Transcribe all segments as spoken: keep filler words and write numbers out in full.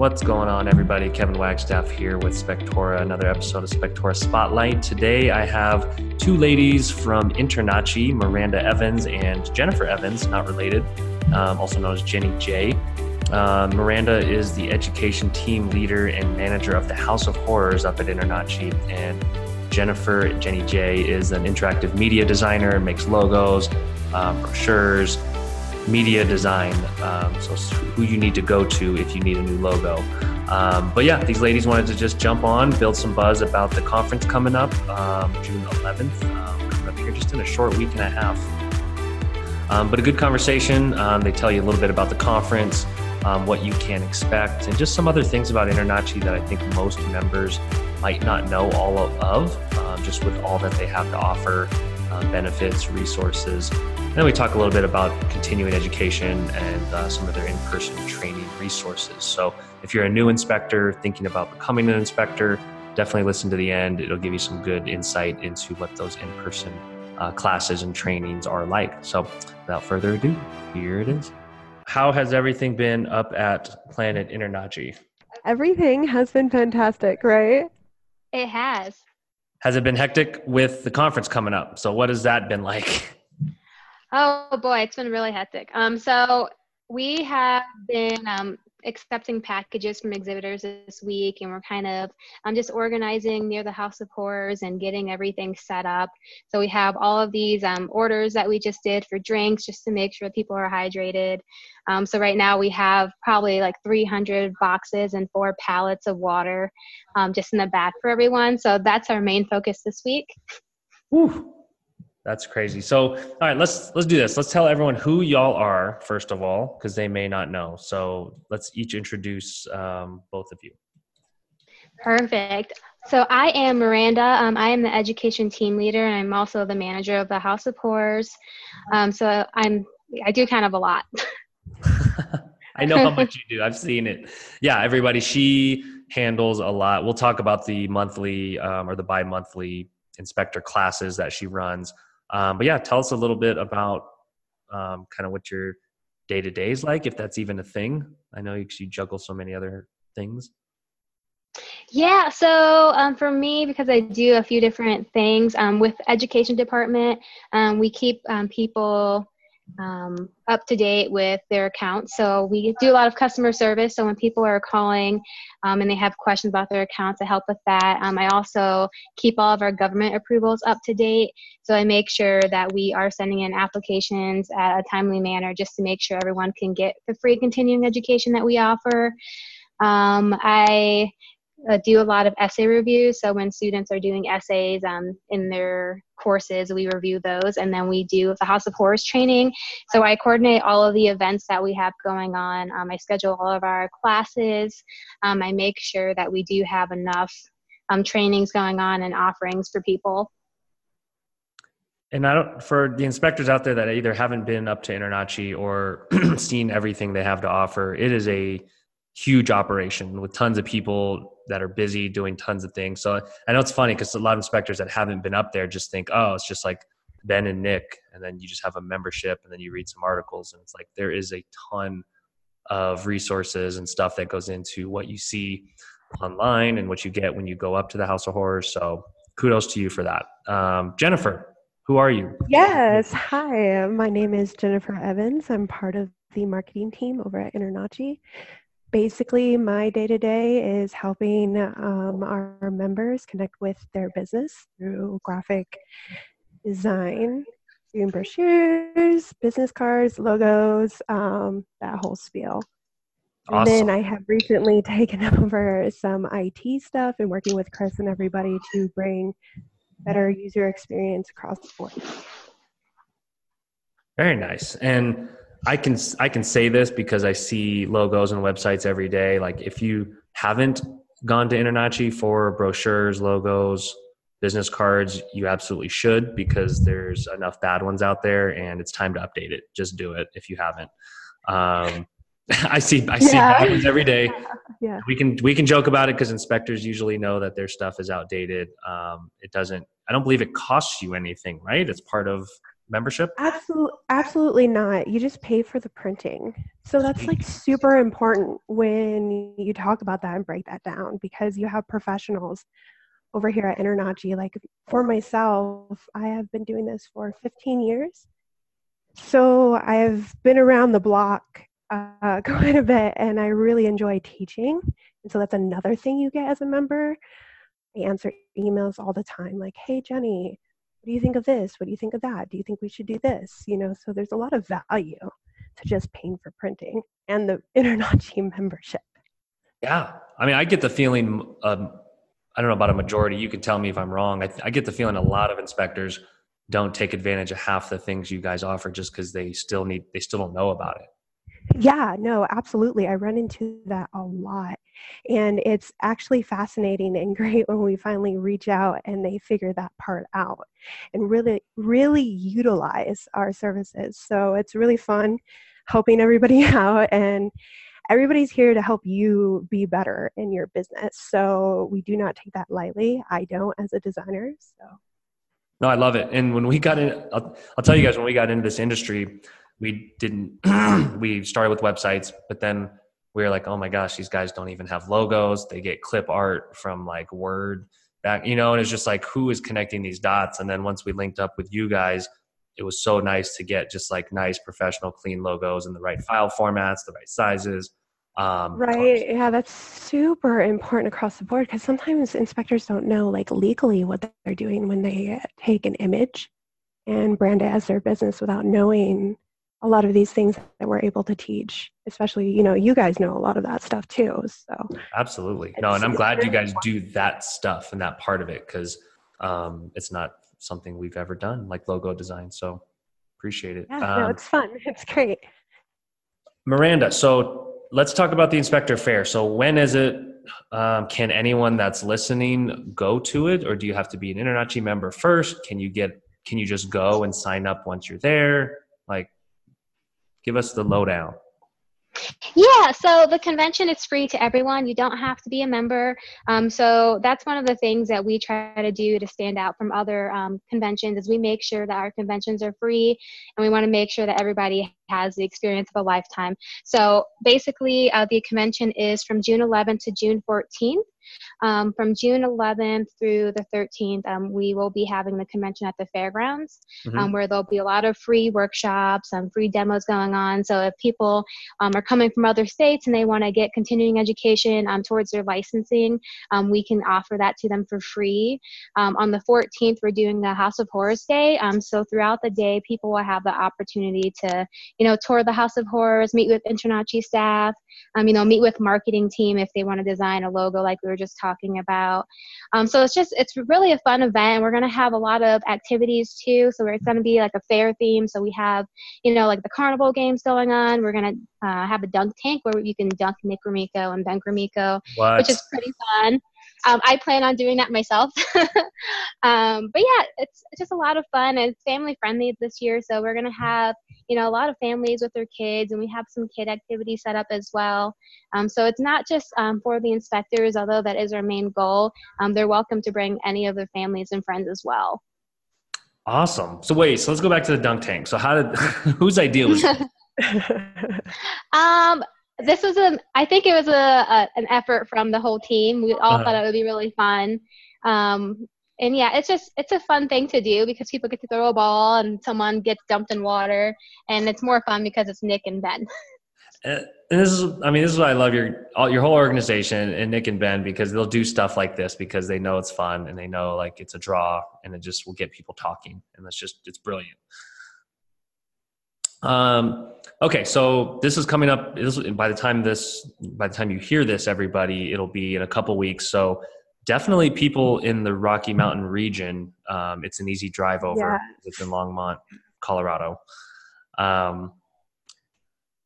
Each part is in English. What's going on, everybody? Kevin Wagstaff here with Spectora, another episode of Spectora Spotlight. Today I have two ladies from InterNACHI, Miranda Evans and Jennifer Evans, not related, um, also known as Jenny J. Uh, Miranda is the education team leader and manager of the House of Horrors up at InterNACHI, and Jennifer, Jenny J, is an interactive media designer and makes logos, um, brochures, media design, um, so who you need to go to if you need a new logo. Um, but yeah, these ladies wanted to just jump on, build some buzz about the conference coming up, um, June eleventh, um, coming up here just in a short week and a half. Um, but a good conversation. Um, they tell you a little bit about the conference, um, what you can expect, and just some other things about InterNACHI that I think most members might not know all of, um, just with all that they have to offer, uh, benefits, resources. And then we talk a little bit about continuing education and uh, some of their in-person training resources. So if you're a new inspector thinking about becoming an inspector, definitely listen to the end. It'll give you some good insight into what those in-person uh, classes and trainings are like. So without further ado, here it is. How has everything been up at Planet InterNACHI? Everything has been fantastic, right? It has. Has it been hectic with the conference coming up? So what has that been like? Oh boy, it's been really hectic. Um, so we have been um, accepting packages from exhibitors this week, and we're kind of um, just organizing near the House of Horrors and getting everything set up. So we have all of these um, orders that we just did for drinks just to make sure that people are hydrated. Um, so right now we have probably like three hundred boxes and four pallets of water um, just in the back for everyone. So that's our main focus this week. Woo. That's crazy. So, all right, let's let's do this. Let's tell everyone who y'all are, first of all, because they may not know. So let's each introduce um, both of you. Perfect. So I am Miranda. Um, I am the education team leader, and I'm also the manager of the House of Horrors. Um, so I'm I do kind of a lot. I know how much you do. I've seen it. Yeah, everybody, she handles a lot. We'll talk about the monthly um, or the bi-monthly inspector classes that she runs. Um, but yeah, tell us a little bit about um, kind of what your day-to-day is like, if that's even a thing. I know you, you juggle so many other things. Yeah, so um, for me, because I do a few different things um, with education department, um, we keep um, people um, up to date with their accounts. So we do a lot of customer service. So when people are calling um, and they have questions about their accounts, I help with that. Um, I also keep all of our government approvals up to date. So I make sure that we are sending in applications at a timely manner just to make sure everyone can get the free continuing education that we offer. Um, I Uh, do a lot of essay reviews. So when students are doing essays um, in their courses, we review those. And then we do the House of Horrors training. So I coordinate all of the events that we have going on. Um, I schedule all of our classes. Um, I make sure that we do have enough um, trainings going on and offerings for people. And I don't, for the inspectors out there that either haven't been up to InterNACHI or seen everything they have to offer, it is a huge operation with tons of people that are busy doing tons of things. So I know it's funny because a lot of inspectors that haven't been up there just think, oh, it's just like Ben and Nick. And then you just have a membership and then you read some articles. And it's like, there is a ton of resources and stuff that goes into what you see online and what you get when you go up to the House of Horrors. So kudos to you for that. Um, Jennifer, who are you? Yes. Hi, my name is Jennifer Evans. I'm part of the marketing team over at InterNACHI. Basically, my day-to-day is helping um, our members connect with their business through graphic design, doing brochures, business cards, logos, um, that whole spiel. Awesome. And then I have recently taken over some I T stuff and working with Chris and everybody to bring better user experience across the board. Very nice. And I can I can say this because I see logos and websites every day. Like if you haven't gone to InterNACHI for brochures, logos, business cards, you absolutely should because there's enough bad ones out there and it's time to update it. Just do it if you haven't. Um, I see I see yeah. bad ones every day. Yeah. Yeah. We can we can joke about it because inspectors usually know that their stuff is outdated. Um, it doesn't. I don't believe it costs you anything, right? It's part of membership? Absolutely, absolutely not. You just pay for the printing. So that's like super important when you talk about that and break that down, because you have professionals over here at InterNACHI. Like for myself, I have been doing this for fifteen years. So I've been around the block uh, quite a bit, and I really enjoy teaching. And so that's another thing you get as a member. I answer emails all the time like, hey, Jenny, what do you think of this? What do you think of that? Do you think we should do this? You know, so there's a lot of value to just paying for printing and the InterNACHI membership. Yeah. I mean, I get the feeling, um, I don't know about a majority. You can tell me if I'm wrong. I, th- I get the feeling a lot of inspectors don't take advantage of half the things you guys offer just because they still need, they still don't know about it. Yeah, no, absolutely. I run into that a lot. And it's actually fascinating and great when we finally reach out and they figure that part out and really, really utilize our services. So it's really fun helping everybody out, and everybody's here to help you be better in your business. So we do not take that lightly. I don't as a designer. So. No, I love it. And when we got in, I'll, I'll tell you guys, when we got into this industry, we didn't, we started with websites, but then we were like, oh my gosh, these guys don't even have logos. They get clip art from like Word, that, you know, and it's just like, who is connecting these dots? And then once we linked up with you guys, it was so nice to get just like nice, professional, clean logos in the right file formats, the right sizes. Um, right. Yeah. That's super important across the board, because sometimes inspectors don't know like legally what they're doing when they take an image and brand it as their business without knowing a lot of these things that we're able to teach, especially, you know, you guys know a lot of that stuff too. So absolutely. No, and I'm glad you guys do that stuff and that part of it, because um, it's not something we've ever done, like logo design. So appreciate it. Yeah, um, no, it's fun. It's great. Miranda, so let's talk about the Inspector Fair. So when is it? Um, can anyone that's listening go to it, or do you have to be an InterNACHI member first? Can you get? Can you just go and sign up once you're there? Like, give us the lowdown. Yeah, so the convention is free to everyone. You don't have to be a member. Um, so that's one of the things that we try to do to stand out from other um, conventions, is we make sure that our conventions are free, and we want to make sure that everybody has the experience of a lifetime. So basically, uh, the convention is from June eleventh to June fourteenth. Um, from June eleventh through the thirteenth, um, we will be having the convention at the fairgrounds, mm-hmm. um, where there'll be a lot of free workshops and um, free demos going on. So if people um, are coming from other states and they want to get continuing education um, towards their licensing, um, we can offer that to them for free. Um, on the fourteenth, we're doing the House of Horrors Day. Um, so throughout the day, people will have the opportunity to, you know, tour the House of Horrors, meet with InterNACHI staff, um, you know, meet with marketing team if they want to design a logo like we were just talking about. Um, so it's just, it's really a fun event. We're going to have a lot of activities too. So it's going to be like a fair theme. So we have, you know, like the carnival games going on. We're going to uh, have a dunk tank where you can dunk Nick Gromyko and Ben Gromyko, what? Which is pretty fun. Um, I plan on doing that myself. um, but yeah, it's just a lot of fun, and it's family friendly this year. So we're going to have, you know, a lot of families with their kids, and we have some kid activities set up as well. Um, so it's not just um, for the inspectors, although that is our main goal. Um, they're welcome to bring any of their families and friends as well. Awesome. So wait, so let's go back to the dunk tank. So how did, whose idea was it? um, This was a, I think it was a, a an effort from the whole team. We all uh-huh. thought it would be really fun. Um, and yeah, it's just, it's a fun thing to do because people get to throw a ball and someone gets dumped in water, and it's more fun because it's Nick and Ben. And this is, I mean, this is why I love your, your whole organization and Nick and Ben, because they'll do stuff like this because they know it's fun and they know like it's a draw, and it just will get people talking, and that's just, it's brilliant. Um, okay. So this is coming up this, by the time this, by the time you hear this, everybody, it'll be in a couple weeks. So definitely people in the Rocky Mountain region, um, it's an easy drive over. Yeah. It's in Longmont, Colorado. Um,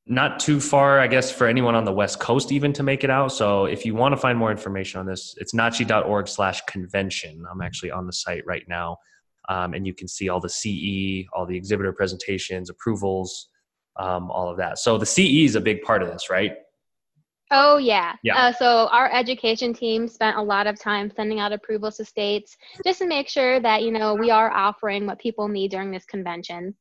not too far, I guess, for anyone on the West Coast even to make it out. So if you want to find more information on this, it's nachi.org slash convention. I'm actually on the site right now. Um, and you can see all the C E, all the exhibitor presentations, approvals, um, all of that. So the C E is a big part of this, right? Oh, yeah. yeah. Uh, so our education team spent a lot of time sending out approvals to states just to make sure that, you know, we are offering what people need during this convention.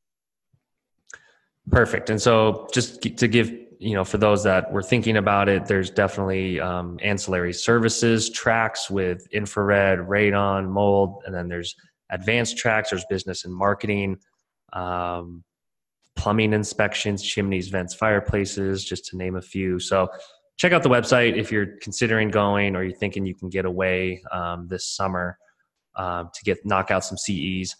Perfect. And so just to give, you know, for those that were thinking about it, there's definitely um, ancillary services, tracks with infrared, radon, mold, and then there's advanced tracks, there's business and marketing, um, plumbing inspections, chimneys, vents, fireplaces, just to name a few. So check out the website if you're considering going or you're thinking you can get away um, this summer uh, to get knock out some C Es.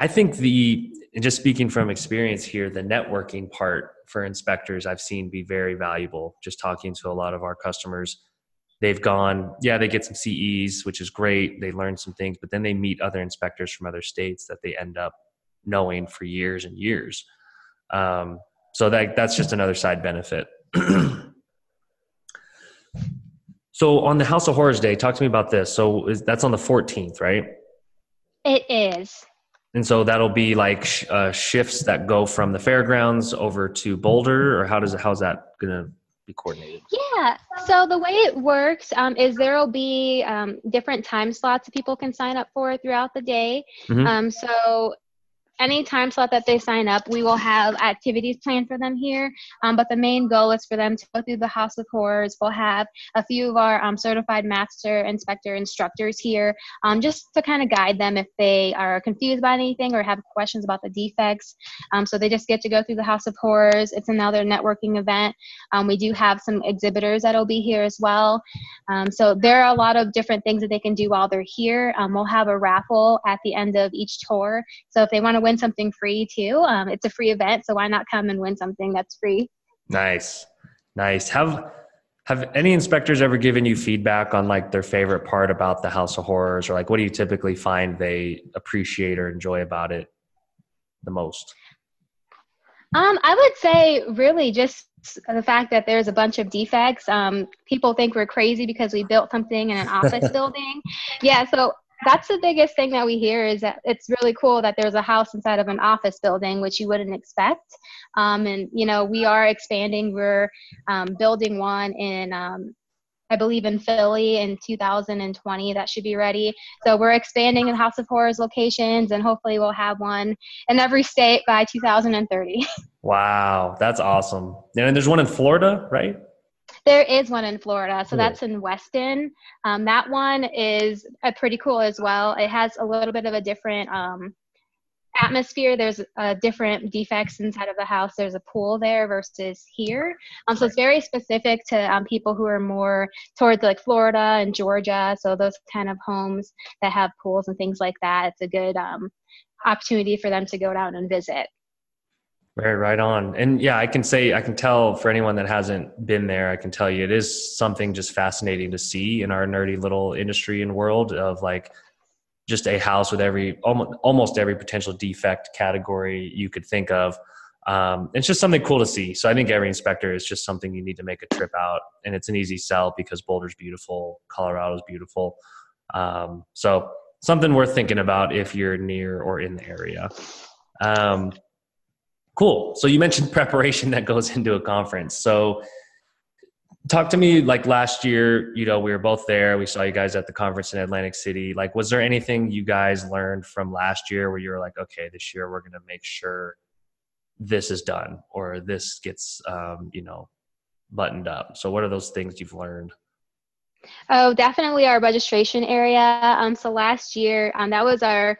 I think the, and just speaking from experience here, the networking part for inspectors I've seen be very valuable. Just talking to a lot of our customers, they've gone, yeah, they get some C Es, which is great. They learn some things, but then they meet other inspectors from other states that they end up knowing for years and years. Um, so that that's just another side benefit. So on the House of Horrors Day, talk to me about this. So is, that's on the fourteenth, right? It is. And so that'll be like sh- uh, shifts that go from the fairgrounds over to Boulder, or how does how's that going to be coordinated? Yeah. So the way it works um, is there will be um, different time slots that people can sign up for throughout the day. Mm-hmm. Um, so any time slot that they sign up, we will have activities planned for them here. Um, but the main goal is for them to go through the House of Horrors. We'll have a few of our um, certified master inspector instructors here um, just to kind of guide them if they are confused by anything or have questions about the defects. Um, so they just get to go through the House of Horrors. It's another networking event. Um, we do have some exhibitors that'll be here as well. Um, so there are a lot of different things that they can do while they're here. Um, we'll have a raffle at the end of each tour. So if they want to win something free too. Um, it's a free event, so why not come and win something that's free? Nice, nice. Have have any inspectors ever given you feedback on like their favorite part about the House of Horrors, or like what do you typically find they appreciate or enjoy about it the most? Um, I would say really just the fact that there's a bunch of defects. Um, people think we're crazy because we built something in an office building. Yeah, so that's the biggest thing that we hear is that it's really cool that there's a house inside of an office building, which you wouldn't expect. Um, and, you know, we are expanding. We're um, building one in, um, I believe, in Philly in two thousand twenty. That should be ready. So we're expanding in House of Horrors locations, and hopefully we'll have one in every state by two thousand thirty. Wow, that's awesome. And there's one in Florida, right? There is one in Florida, so that's in Weston. Um, that one is uh, pretty cool as well. It has a little bit of a different um, atmosphere. There's uh, different defects inside of the house. There's a pool there versus here. Um, so it's very specific to um, people who are more towards like Florida and Georgia, so those kind of homes that have pools and things like that. It's a good um, opportunity for them to go down and visit. Right, right on. And yeah, I can say, I can tell for anyone that hasn't been there, I can tell you it is something just fascinating to see in our nerdy little industry and world of like just a house with every, almost, almost every potential defect category you could think of. Um, it's just something cool to see. So I think every inspector is just something you need to make a trip out, and it's an easy sell because Boulder's beautiful, Colorado's beautiful. Um, so something worth thinking about if you're near or in the area. Um, Cool. So you mentioned preparation that goes into a conference. So talk to me, like last year, you know, we were both there. We saw you guys at the conference in Atlantic City. Like, was there anything you guys learned from last year where you were like, okay, this year we're going to make sure this is done or this gets, um, you know, buttoned up? So what are those things you've learned? Oh, definitely our registration area. Um, so last year, um, that was our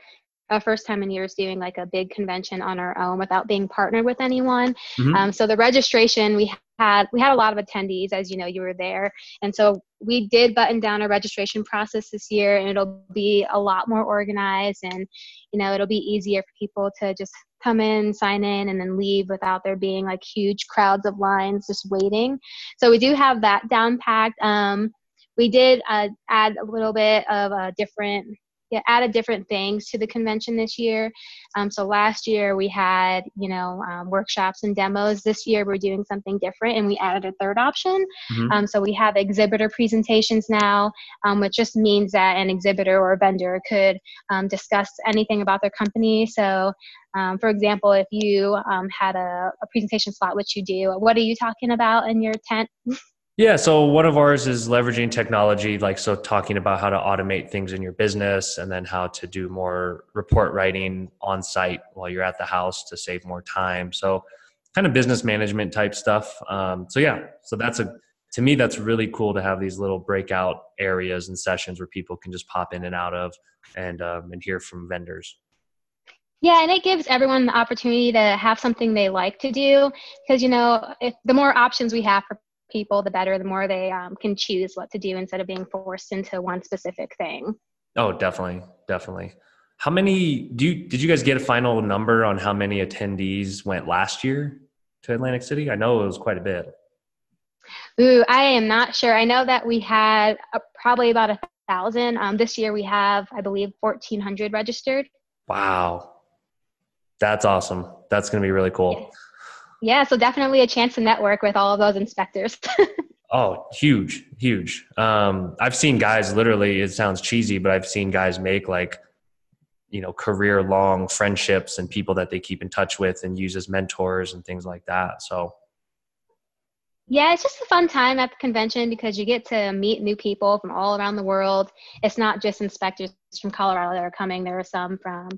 Uh, first time in years doing like a big convention on our own without being partnered with anyone. Mm-hmm. Um, so the registration, we had, we had a lot of attendees, as you know, you were there. And so we did button down our registration process this year, and it'll be a lot more organized, and, you know, it'll be easier for people to just come in, sign in, and then leave without there being like huge crowds of lines just waiting. So we do have that down packed. Um, we did uh, add a little bit of a different Yeah, added different things to the convention this year. Um, so last year we had, you know, um, workshops and demos. This year we're doing something different, and we added a third option. Mm-hmm. Um, so we have exhibitor presentations now, um, which just means that an exhibitor or a vendor could um, discuss anything about their company. So um, for example, if you um, had a, a presentation slot, which you do, what are you talking about in your tent? Yeah. So one of ours is leveraging technology, like, so talking about how to automate things in your business and then how to do more report writing on site while you're at the house to save more time. So kind of business management type stuff. Um, so yeah, so that's a, to me, that's really cool to have these little breakout areas and sessions where people can just pop in and out of and, um, and hear from vendors. Yeah, and it gives everyone the opportunity to have something they like to do, because, you know, if the more options we have for people, the better, the more they um, can choose what to do instead of being forced into one specific thing. Oh, definitely. Definitely. How many do you, did you guys get a final number on how many attendees went last year to Atlantic City? I know it was quite a bit. Ooh, I am not sure. I know that we had a, probably about a thousand. Um, this year we have, I believe, fourteen hundred registered. Wow. That's awesome. That's going to be really cool. Yeah. Yeah, so definitely a chance to network with all of those inspectors. Oh, huge, huge. Um, I've seen guys literally, it sounds cheesy, but I've seen guys make like, you know, career long friendships and people that they keep in touch with and use as mentors and things like that. So yeah, it's just a fun time at the convention because you get to meet new people from all around the world. It's not just inspectors from Colorado that are coming. There are some from,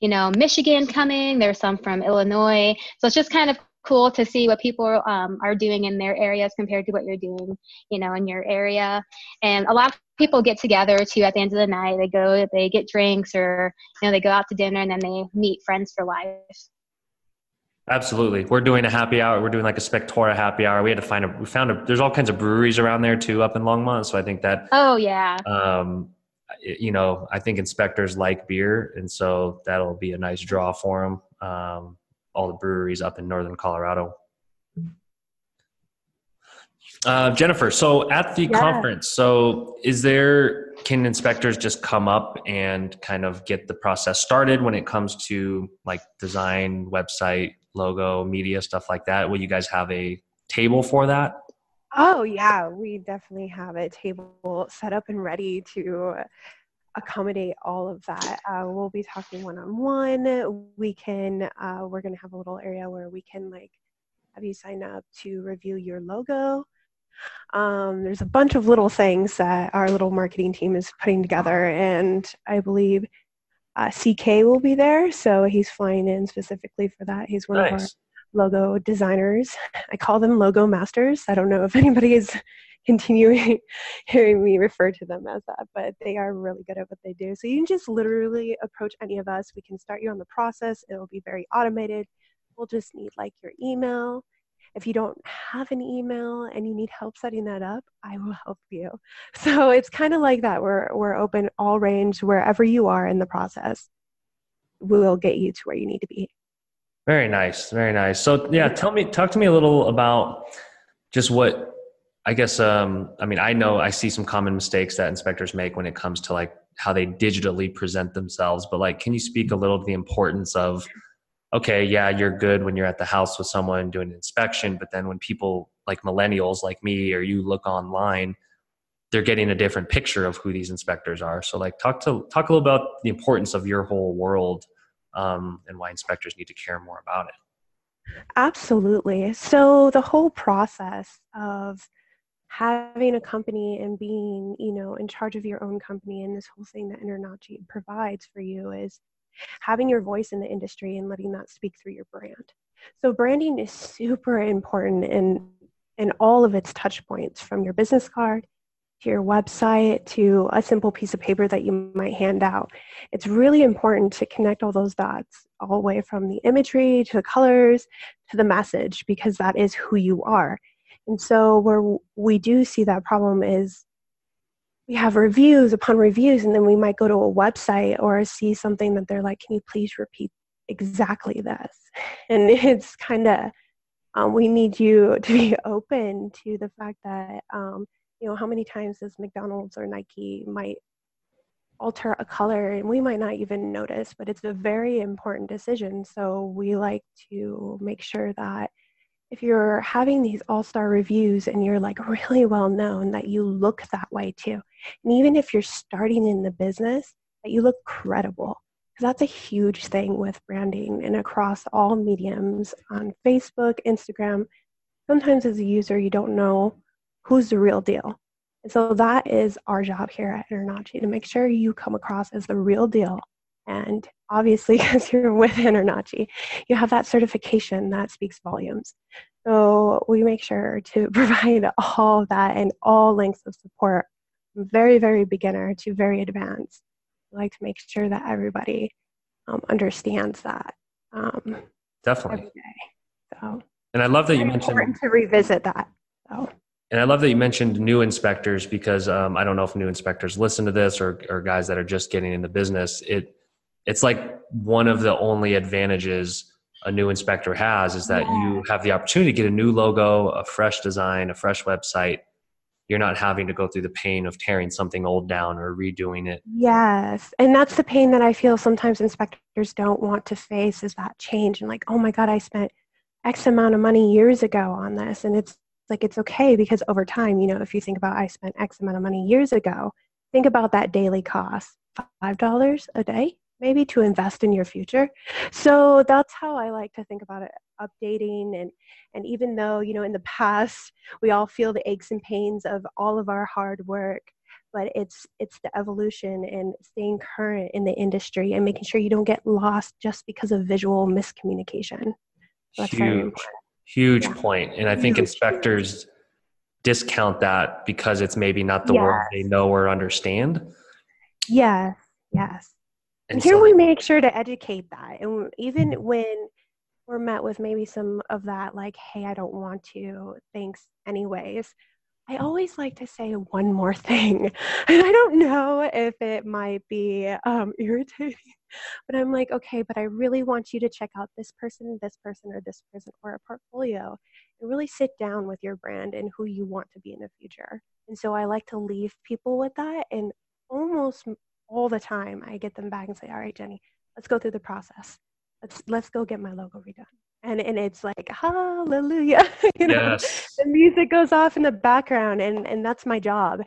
you know, Michigan coming. There are some from Illinois. So it's just kind of cool to see what people um, are doing in their areas compared to what you're doing, you know, in your area. And a lot of people get together too at the end of the night. They go, they get drinks, or, you know, they go out to dinner and then they meet friends for life. Absolutely. We're doing a happy hour. We're doing like a Spectora happy hour. We had to find a, we found a, there's all kinds of breweries around there too, up in Longmont. So I think that, oh yeah. Um, you know, I think inspectors like beer, and so that'll be a nice draw for them. Um, all the breweries up in Northern Colorado. Uh, Jennifer, so at the yeah. conference, so is there, can inspectors just come up and kind of get the process started when it comes to like design, website, logo, media, stuff like that? Will you guys have a table for that? Oh yeah, we definitely have a table set up and ready to accommodate all of that. Uh, we'll be talking one-on-one. We can, uh, we're going to have a little area where we can like have you sign up to review your logo. Um, there's a bunch of little things that our little marketing team is putting together, and I believe uh, C K will be there. So he's flying in specifically for that. He's one nice. of our logo designers. I call them logo masters. I don't know if anybody is continuing hearing me refer to them as that, but they are really good at what they do. So you can just literally approach any of us. We can start you on the process. It'll be very automated. We'll just need like your email. If you don't have an email and you need help setting that up, I will help you. So it's kind of like that. We're, we're open all range, wherever you are in the process, we'll get you to where you need to be. Very nice. Very nice. So yeah, tell me, talk to me a little about just what, I guess, um, I mean, I know I see some common mistakes that inspectors make when it comes to like how they digitally present themselves, but like, can you speak a little to the importance of, okay, yeah, you're good when you're at the house with someone doing an inspection, but then when people like millennials like me, or you look online, they're getting a different picture of who these inspectors are. So like talk to, talk a little about the importance of your whole world um, and why inspectors need to care more about it. Absolutely. So the whole process of having a company and being, you know, in charge of your own company, and this whole thing that InterNACHI provides for you is having your voice in the industry and letting that speak through your brand. So branding is super important in, in all of its touch points, from your business card to your website to a simple piece of paper that you might hand out. It's really important to connect all those dots, all the way from the imagery to the colors to the message, because that is who you are. And so where we do see that problem is we have reviews upon reviews, and then we might go to a website or see something that they're like, can you please repeat exactly this? And it's kind of, um, we need you to be open to the fact that, um, you know, how many times does McDonald's or Nike might alter a color, and we might not even notice, but it's a very important decision. So we like to make sure that if you're having these all-star reviews and you're like really well known, that you look that way too. And even if you're starting in the business, that you look credible. Because that's a huge thing with branding and across all mediums on Facebook, Instagram. Sometimes as a user, you don't know who's the real deal. And so that is our job here at InterNACHI, to make sure you come across as the real deal. And obviously, because you're with InterNACHI, you have that certification that speaks volumes. So we make sure to provide all of that and all lengths of support, from very, very beginner to very advanced. We like to make sure that everybody um, understands that. Um, Definitely. Every day. So, and I love that you mentioned important to revisit that. So. And I love that you mentioned new inspectors, because um, I don't know if new inspectors listen to this, or, or guys that are just getting in the business. It it's like one of the only advantages a new inspector has is that yeah. you have the opportunity to get a new logo, a fresh design, a fresh website. You're not having to go through the pain of tearing something old down or redoing it. Yes. And that's the pain that I feel sometimes inspectors don't want to face, is that change. And like, oh my God, I spent X amount of money years ago on this. And it's like, it's okay, because over time, you know, if you think about, I spent X amount of money years ago, think about that daily cost, five dollars a day, maybe, to invest in your future. So that's how I like to think about it, updating. And, and even though, you know, in the past, we all feel the aches and pains of all of our hard work, but it's, it's the evolution and staying current in the industry and making sure you don't get lost just because of visual miscommunication. So that's huge, huge yeah. point. And I think huge. inspectors discount that because it's maybe not the yes. word they know or understand. Yes. Yes. And here so, we make sure to educate that. And even when we're met with maybe some of that, like, hey, I don't want to, thanks anyways, I always like to say one more thing. And I don't know if it might be um, irritating, but I'm like, okay, but I really want you to check out this person, this person, or this person, or a portfolio, and really sit down with your brand and who you want to be in the future. And so I like to leave people with that. And almost all the time I get them back and say, all right, Jenny, let's go through the process. Let's, let's go get my logo redone. And, and it's like, hallelujah, you know, yes. the music goes off in the background. And, and that's my job.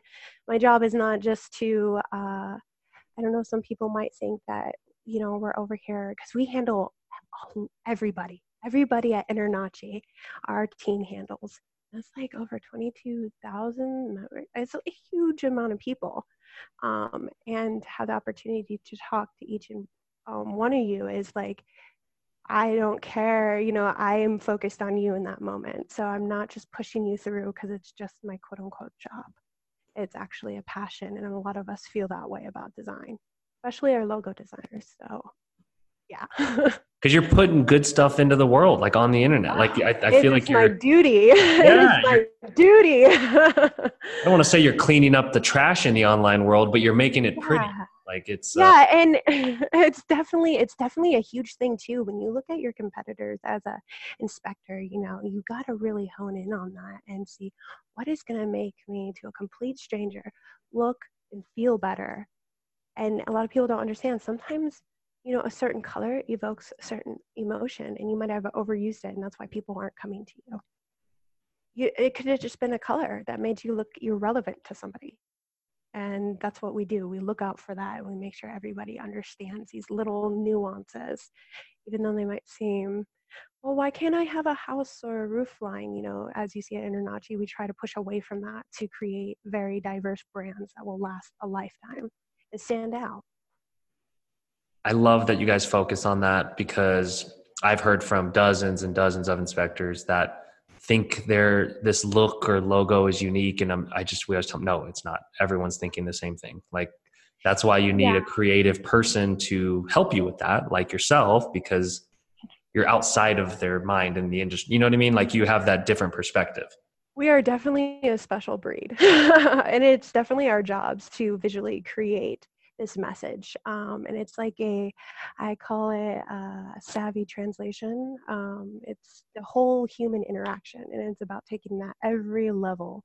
My job is not just to, uh, I don't know, some people might think that, you know, we're over here because we handle everybody, everybody at InterNACHI, our team handles. That's like over twenty-two thousand. It's a huge amount of people. Um, and have the opportunity to talk to each and Um, one of you is like, I don't care, you know, I am focused on you in that moment. So I'm not just pushing you through because it's just my quote unquote job. It's actually a passion. And a lot of us feel that way about design, especially our logo designers. So yeah. Because you're putting good stuff into the world, like on the internet. Like I, I feel like you're my duty. Yeah, it's my duty. I don't want to say you're cleaning up the trash in the online world, but you're making it yeah. pretty. Like it's yeah, uh, and it's definitely it's definitely a huge thing too. When you look at your competitors as a inspector, you know, you got to really hone in on that and see what is going to make me, to a complete stranger, look and feel better. And a lot of people don't understand. Sometimes, you know, a certain color evokes a certain emotion, and you might have overused it, and that's why people aren't coming to you. You it could have just been a color that made you look irrelevant to somebody. And that's what we do. We look out for that, and we make sure everybody understands these little nuances, even though they might seem, well, why can't I have a house or a roof line? You know, as you see at InterNACHI, we try to push away from that to create very diverse brands that will last a lifetime and stand out. I love that you guys focus on that, because I've heard from dozens and dozens of inspectors that think their this look or logo is unique, and I'm, I just we always tell them, no, it's not. Everyone's thinking the same thing. Like that's why you need yeah. a creative person to help you with that, like yourself, because you're outside of their mind in the industry. You know what I mean? Like you have that different perspective. We are definitely a special breed, and it's definitely our jobs to visually create this message. Um, and it's like a, I call it a savvy translation. Um, it's the whole human interaction. And it's about taking that every level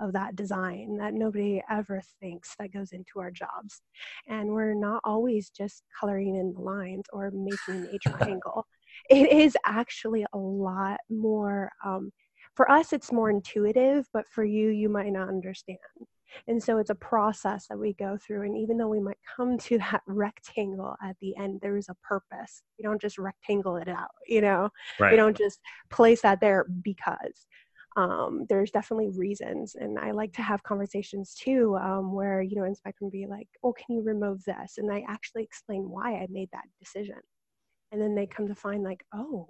of that design that nobody ever thinks that goes into our jobs. And we're not always just coloring in the lines or making a triangle. It is actually a lot more, um, for us, it's more intuitive, but for you, you might not understand. And so it's a process that we go through. And even though we might come to that rectangle at the end, there is a purpose. We don't just rectangle it out, you know, right. We don't just place that there because. um, there's definitely reasons. And I like to have conversations too, um, where, you know, Inspect can be like, oh, can you remove this? And I actually explain why I made that decision. And then they come to find like, oh,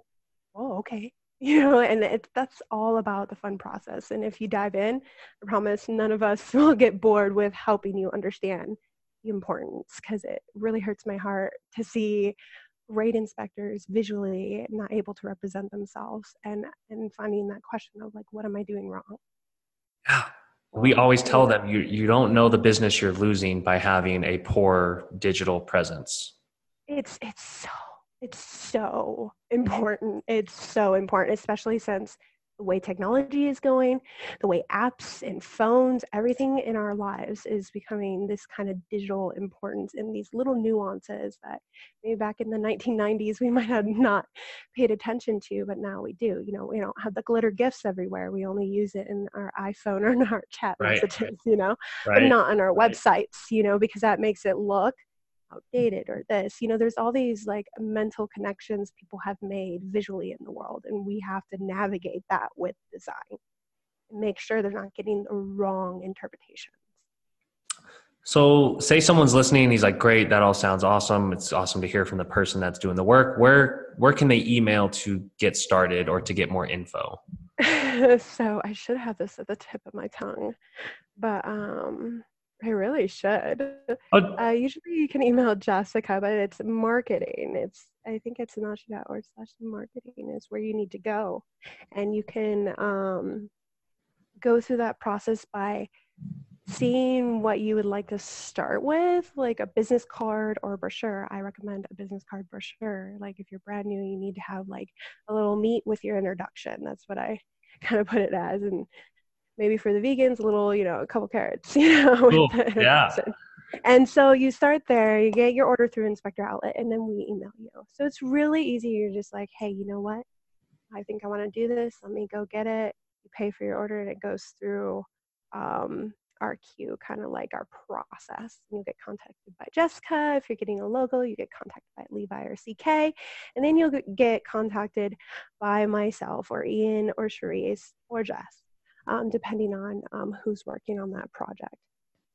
oh, okay. You know, and it, that's all about the fun process. And if you dive in, I promise none of us will get bored with helping you understand the importance, because it really hurts my heart to see rate inspectors visually not able to represent themselves and, and finding that question of like, what am I doing wrong? Yeah. We always tell them you, you don't know the business you're losing by having a poor digital presence. It's, it's so It's so important. It's so important, especially since the way technology is going, the way apps and phones, everything in our lives is becoming this kind of digital importance and these little nuances that maybe back in the nineteen nineties, we might have not paid attention to, but now we do. You know, we don't have the glitter gifts everywhere. We only use it in our iPhone or in our chat right. messages, you know, right. but not on our right. websites, you know, because that makes it look outdated or this, you know, there's all these like mental connections people have made visually in the world. And we have to navigate that with design and make sure they're not getting the wrong interpretations. So say someone's listening and he's like, great, that all sounds awesome. It's awesome to hear from the person that's doing the work. Where, where can they email to get started or to get more info? So I should have this at the tip of my tongue, but, um, I really should. Uh, uh, usually you can email Jessica, but it's marketing. It's I think it's nashi dot org slash marketing is where you need to go. And you can um, go through that process by seeing what you would like to start with, like a business card or brochure. I recommend a business card brochure. Like if you're brand new, you need to have like a little meet with your introduction. That's what I kind of put it as. And maybe for the vegans, a little, you know, a couple carrots, you know. Cool. Yeah. And so you start there, you get your order through Inspector Outlet, and then we email you. So it's really easy. You're just like, hey, you know what? I think I want to do this. Let me go get it. You pay for your order, and it goes through um, our queue, kind of like our process. You'll get contacted by Jessica. If you're getting a logo, you get contacted by Levi or C K. And then you'll get contacted by myself or Ian or Cherise or Jess. Um, depending on um, who's working on that project.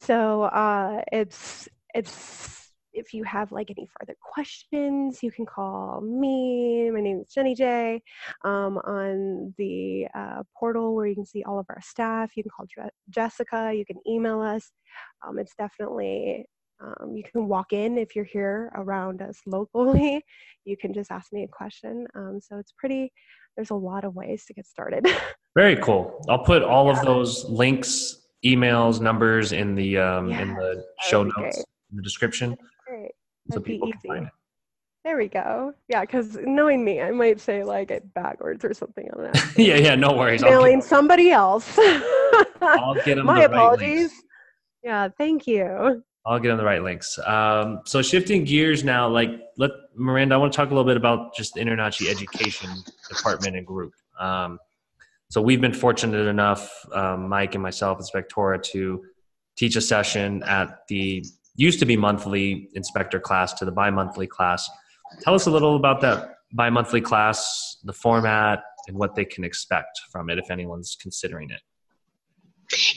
So uh, it's it's if you have like any further questions, you can call me. My name is Jenny J. Um, on the uh, portal where you can see all of our staff, you can call Je- Jessica. You can email us. Um, it's definitely um, you can walk in if you're here around us locally. You can just ask me a question. Um, so it's pretty. There's a lot of ways to get started. Very cool. I'll put all yeah. of those links, emails, numbers in the um, yeah. in the show notes, great. in the description, great. so people easy. can find it. There we go. Yeah, because knowing me, I might say like it backwards or something on that. yeah, yeah, no worries. Emailing somebody else. I'll get them. My the apologies. Right links. Yeah, thank you. I'll get on the right links. Um, so shifting gears now, like let Miranda, I want to talk a little bit about just the InterNACHI education department and group. Um, so we've been fortunate enough, um, Mike and myself, Inspectora, to teach a session at the used to be monthly inspector class to the bi-monthly class. Tell us a little about that bi-monthly class, the format, and what they can expect from it if anyone's considering it.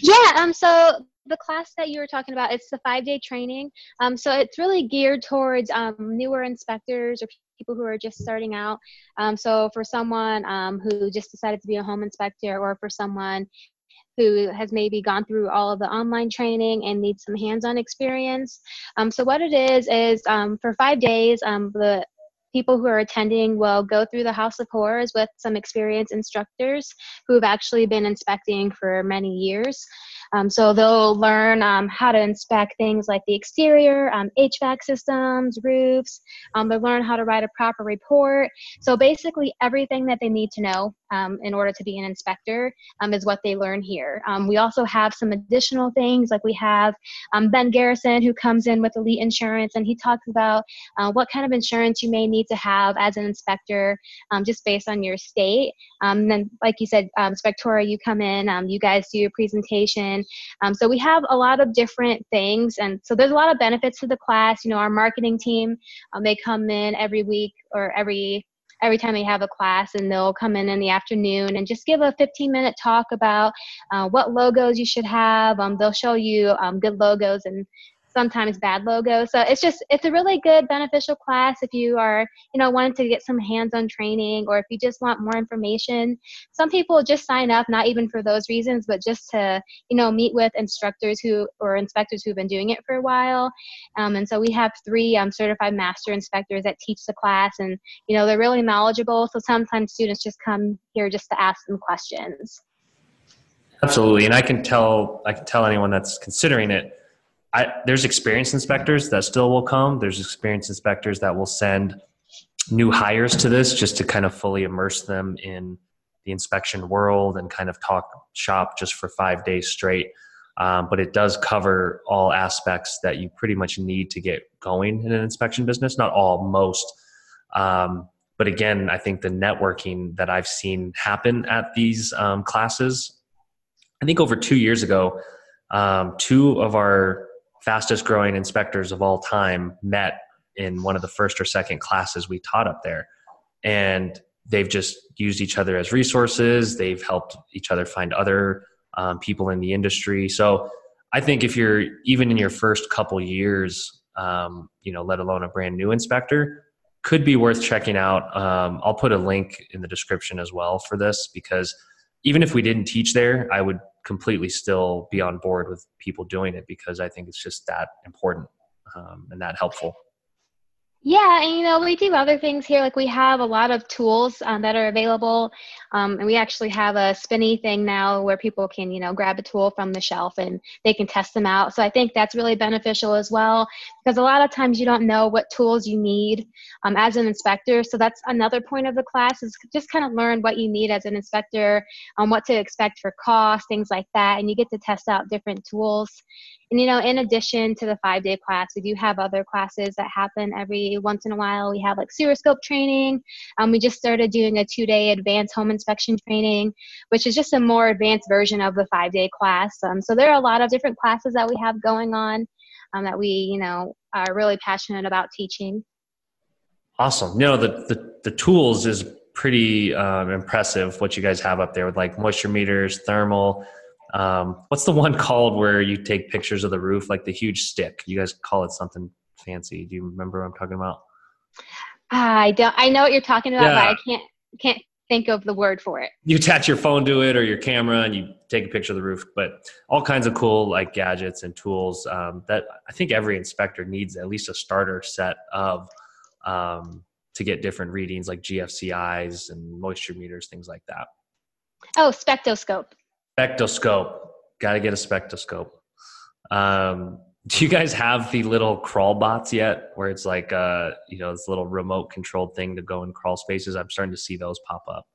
Yeah, um, so the class that you were talking about, it's the five-day training. Um, so it's really geared towards um, newer inspectors or people who are just starting out. Um, so for someone um, who just decided to be a home inspector, or for someone who has maybe gone through all of the online training and needs some hands-on experience. Um, so what it is is um, for five days, um, the people who are attending will go through the House of Horrors with some experienced instructors who have actually been inspecting for many years. Um, so they'll learn um, how to inspect things like the exterior, um, H V A C systems, roofs. Um, they'll learn how to write a proper report. So basically everything that they need to know um, in order to be an inspector um, is what they learn here. Um, we also have some additional things, like we have um, Ben Garrison, who comes in with Elite Insurance, and he talks about uh, what kind of insurance you may need to have as an inspector um, just based on your state. Um, and then, like you said, um, Inspectora, you come in, um, you guys do your presentation. Um, so we have a lot of different things, and so there's a lot of benefits to the class. You know, our marketing team, um, they come in every week or every every time we have a class, and they'll come in in the afternoon and just give a fifteen minute talk about uh, what logos you should have. Um, they'll show you um, good logos and sometimes bad logos. So it's just, it's a really good beneficial class if you are, you know, wanting to get some hands-on training, or if you just want more information. Some people just sign up, not even for those reasons, but just to, you know, meet with instructors who, or inspectors who've been doing it for a while. Um, and so we have three um, certified master inspectors that teach the class, and, you know, they're really knowledgeable. So sometimes students just come here just to ask them questions. Absolutely. And I can tell, I can tell anyone that's considering it, I, there's experienced inspectors that still will come. There's experienced inspectors that will send new hires to this just to kind of fully immerse them in the inspection world and kind of talk shop just for five days straight. Um, but it does cover all aspects that you pretty much need to get going in an inspection business. Not all, most. Um, but again, I think the networking that I've seen happen at these um, classes, I think over two years ago, um, two of our fastest growing inspectors of all time met in one of the first or second classes we taught up there. And they've just used each other as resources. They've helped each other find other um, people in the industry. So I think if you're even in your first couple years, um, you know, let alone a brand new inspector, could be worth checking out. Um, I'll put a link in the description as well for this, because even if we didn't teach there, I would completely still be on board with people doing it, because I think it's just that important um, and that helpful. Yeah, and you know, we do other things here. Like we have a lot of tools um, that are available, um, and we actually have a spinny thing now where people can, you know, grab a tool from the shelf and they can test them out. So I think that's really beneficial as well, because a lot of times you don't know what tools you need um, as an inspector. So that's another point of the class, is just kind of learn what you need as an inspector, um, what to expect for cost, things like that, and you get to test out different tools. And, you know, in addition to the five-day class, we do have other classes that happen every once in a while. We have, like, sewer scope training. Um, we just started doing a two-day advanced home inspection training, which is just a more advanced version of the five-day class. Um, so there are a lot of different classes that we have going on um, that we, you know, are really passionate about teaching. Awesome. You know, the, the, the tools is pretty um, impressive, what you guys have up there with, like, moisture meters, thermal. Um, what's the one called where you take pictures of the roof, like the huge stick? You guys call it something fancy. Do you remember what I'm talking about? I don't, I know what you're talking about, yeah. But I can't, can't think of the word for it. You attach your phone to it or your camera and you take a picture of the roof, but all kinds of cool, like, gadgets and tools, um, that I think every inspector needs at least a starter set of, um, to get different readings, like G F C Is and moisture meters, things like that. Oh, spectoscope. Spectoscope. Got to get a spectoscope. Um, do you guys have the little crawl bots yet, where it's like, uh, you know, this little remote controlled thing to go in crawl spaces? I'm starting to see those pop up.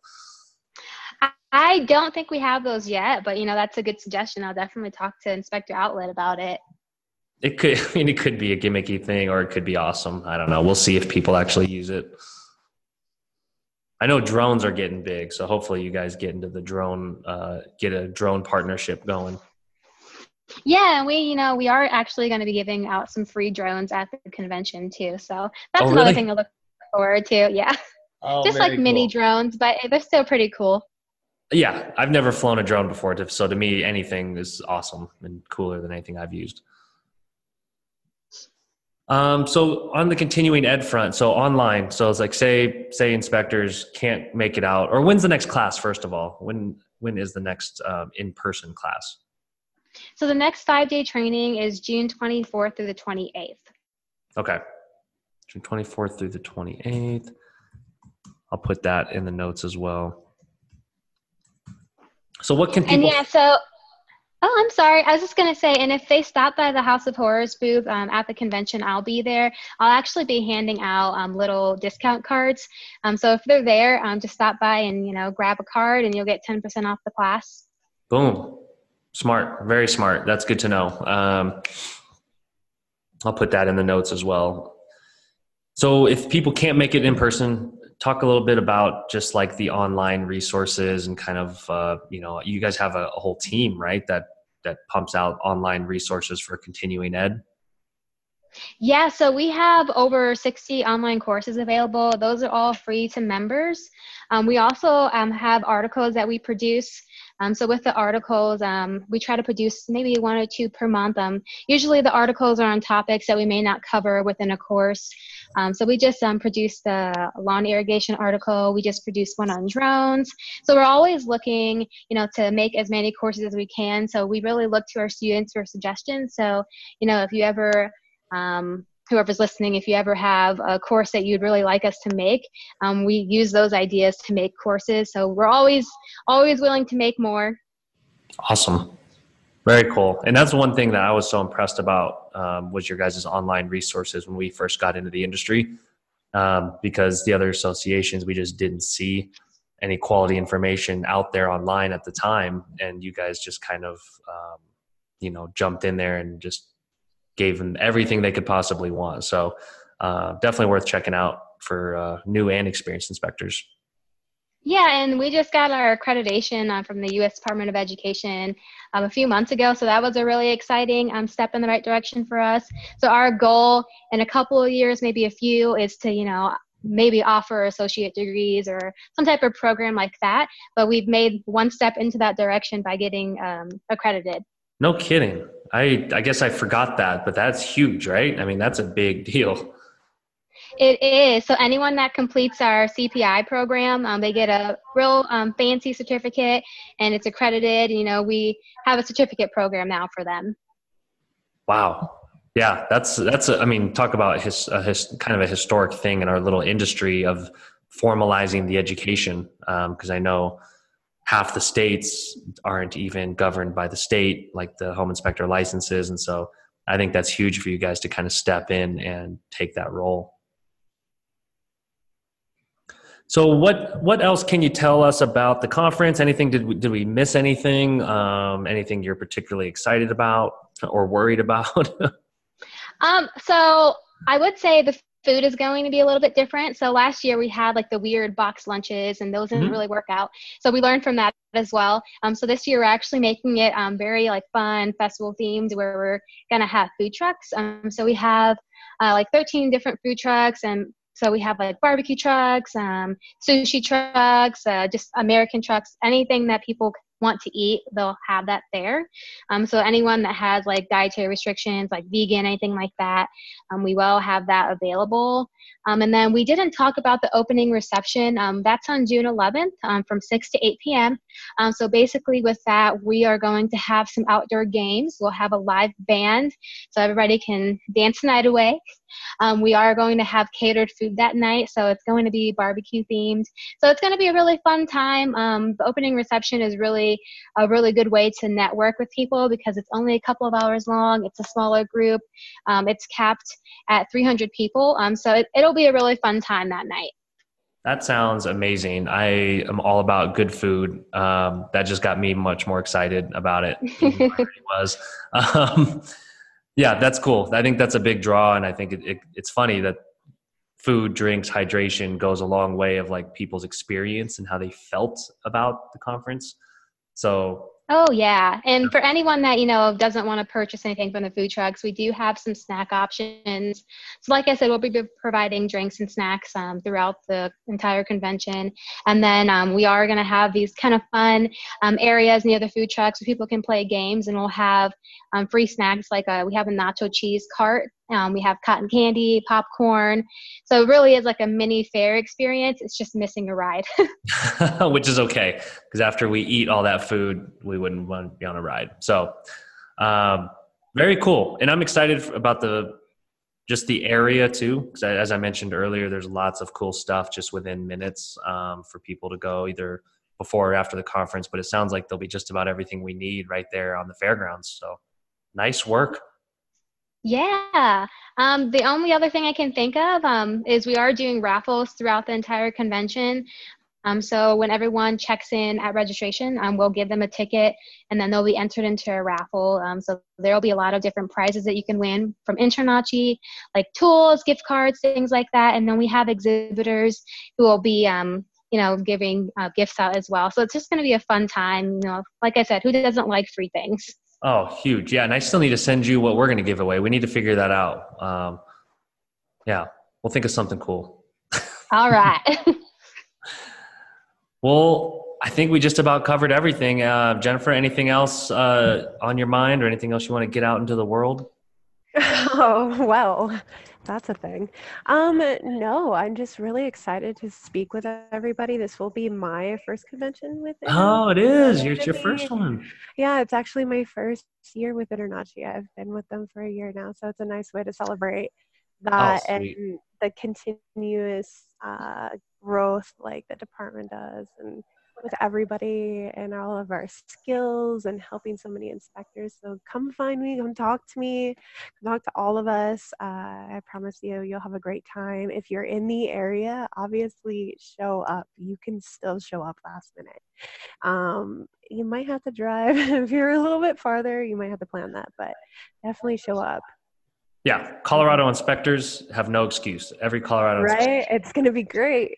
I don't think we have those yet, but, you know, that's a good suggestion. I'll definitely talk to Inspector Outlet about it. It could, I mean, it could be a gimmicky thing, or it could be awesome. I don't know. We'll see if people actually use it. I know drones are getting big, so hopefully you guys get into the drone, uh, get a drone partnership going. Yeah, and we, you know, we are actually going to be giving out some free drones at the convention too. So that's oh, another really? thing to look forward to. Yeah, oh, just like cool. mini drones, but they're still pretty cool. Yeah, I've never flown a drone before, so to me, anything is awesome and cooler than anything I've used. Um, so on the continuing ed front, so online, so it's like, say, say inspectors can't make it out, or when's the next class? First of all, when, when is the next, um, in-person class? So the next five-day training is June twenty-fourth through the twenty-eighth. Okay. June twenty-fourth through the twenty-eighth. I'll put that in the notes as well. So what can people... And yeah, so... Oh, I'm sorry. I was just going to say, and if they stop by the House of Horrors booth um, at the convention, I'll be there. I'll actually be handing out um, little discount cards. Um, so if they're there, um, just stop by and, you know, grab a card and you'll get ten percent off the class. Boom. Smart. Very smart. That's good to know. Um, I'll put that in the notes as well. So if people can't make it in person, talk a little bit about just like the online resources and kind of, uh, you know, you guys have a, a whole team, right? That, that pumps out online resources for continuing ed. Yeah, so we have over sixty online courses available. Those are all free to members. Um, we also um, have articles that we produce. Um, so with the articles, um, we try to produce maybe one or two per month. Um, usually the articles are on topics that we may not cover within a course. Um, so we just um, produced the lawn irrigation article. We just produced one on drones. So we're always looking, you know, to make as many courses as we can. So we really look to our students for suggestions. So, you know, if you ever, um, whoever's listening, if you ever have a course that you'd really like us to make, um, we use those ideas to make courses. So we're always, always willing to make more. Awesome. Very cool. And that's one thing that I was so impressed about um, was your guys' online resources when we first got into the industry, um, because the other associations, we just didn't see any quality information out there online at the time. And you guys just kind of, um, you know, jumped in there and just gave them everything they could possibly want. So uh, definitely worth checking out for uh, new and experienced inspectors. Yeah, and we just got our accreditation uh, from the U S Department of Education um, a few months ago. So that was a really exciting um, step in the right direction for us. So our goal in a couple of years, maybe a few, is to, you know, maybe offer associate degrees or some type of program like that. But we've made one step into that direction by getting um, accredited. No kidding. I, I guess I forgot that, but that's huge, right? I mean, that's a big deal. It is. So anyone that completes our C P I program, um, they get a real um, fancy certificate, and it's accredited. You know, we have a certificate program now for them. Wow. Yeah, that's, that's a, I mean, talk about his, a his, kind of a historic thing in our little industry of formalizing the education, because um, I know half the states aren't even governed by the state, like the home inspector licenses. And so I think that's huge for you guys to kind of step in and take that role. So what, what else can you tell us about the conference? Anything, did we, did we miss anything? Um, anything you're particularly excited about or worried about? um, so I would say the food is going to be a little bit different. So last year we had like the weird box lunches, and those didn't mm-hmm. really work out. So we learned from that as well. Um, so this year we're actually making it um, very like fun, festival themed, where we're going to have food trucks. Um, so we have uh, like thirteen different food trucks, and so we have like barbecue trucks, um, sushi trucks, uh, just American trucks, anything that people want to eat, they'll have that there. Um, so anyone that has like dietary restrictions, like vegan, anything like that, um, we will have that available. Um, and then we didn't talk about the opening reception. Um, that's on June eleventh um, from six to eight p.m. Um, so basically with that, we are going to have some outdoor games. We'll have a live band so everybody can dance the night away. Um, we are going to have catered food that night, so it's going to be barbecue themed. So it's going to be a really fun time. Um, the opening reception is really a really good way to network with people because it's only a couple of hours long. It's a smaller group. Um, it's capped at three hundred people. Um, so it, it'll be a really fun time that night. That sounds amazing. I am all about good food. Um, that just got me much more excited about it than I already was. Um, Yeah, that's cool. I think that's a big draw. And I think it, it, it's funny that food, drinks, hydration goes a long way of like people's experience and how they felt about the conference. So oh yeah. And for anyone that, you know, doesn't want to purchase anything from the food trucks, we do have some snack options. So like I said, we'll be providing drinks and snacks um, throughout the entire convention. And then um, we are going to have these kind of fun um, areas near the food trucks where people can play games, and we'll have um, free snacks. Like a, we have a nacho cheese cart. Um, we have cotton candy, popcorn. So it really is like a mini fair experience. It's just missing a ride. Which is okay, because after we eat all that food, we wouldn't want to be on a ride. So um, very cool. And I'm excited about the just the area too, because as I mentioned earlier, there's lots of cool stuff just within minutes um, for people to go either before or after the conference. But it sounds like there'll be just about everything we need right there on the fairgrounds. So nice work. Yeah. Um, the only other thing I can think of um, is we are doing raffles throughout the entire convention. Um, so when everyone checks in at registration, um, we'll give them a ticket, and then they'll be entered into a raffle. Um, so there'll be a lot of different prizes that you can win from Intronachi, like tools, gift cards, things like that. And then we have exhibitors who will be, um, you know, giving uh, gifts out as well. So it's just going to be a fun time. You know, like I said, who doesn't like free things? Oh, huge. Yeah. And I still need to send you what we're going to give away. We need to figure that out. Um, yeah. We'll think of something cool. All right. Well, I think we just about covered everything. Uh, Jennifer, anything else uh, on your mind or anything else you want to get out into the world? Oh, well, that's a thing. Um, no, I'm just really excited to speak with everybody. This will be my first convention with it. Oh, it is. It's your first one. Yeah, it's actually my first year with Internachi. I've been with them for a year now, so it's a nice way to celebrate that oh, and the continuous uh, growth like the department does and with everybody and all of our skills and helping so many inspectors. So come find me, come talk to me, come talk to all of us. Uh, I promise you, you'll have a great time. If you're in the area, obviously show up. You can still show up last minute. Um, you might have to drive. If you're a little bit farther, you might have to plan that, but definitely show up. Yeah, Colorado inspectors have no excuse. Every Colorado inspector. Right? It's going to be great.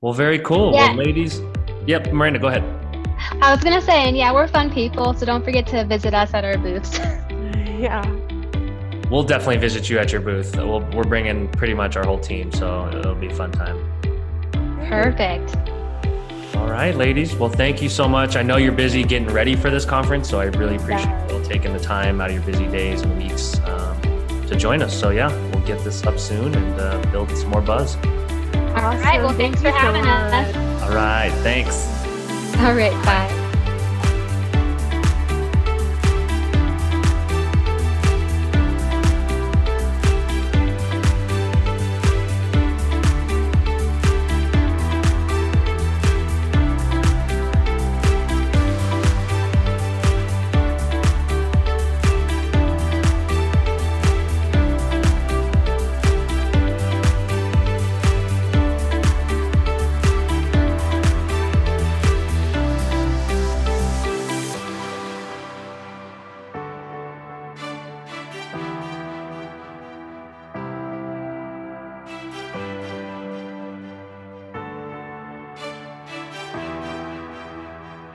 Well, very cool. Yeah. Well, ladies. Yep, Miranda, go ahead. I was going to say, and yeah, we're fun people, so don't forget to visit us at our booths. Yeah. We'll definitely visit you at your booth. We'll, we're bringing pretty much our whole team, so it'll be a fun time. Perfect. All right, ladies. Well, thank you so much. I know you're busy getting ready for this conference, so I really appreciate you yeah. taking the time out of your busy days and weeks um, to join us. So yeah, we'll get this up soon and uh, build some more buzz. Awesome. All right. Well, thanks Thank for having so us. All right. Thanks. All right. Bye.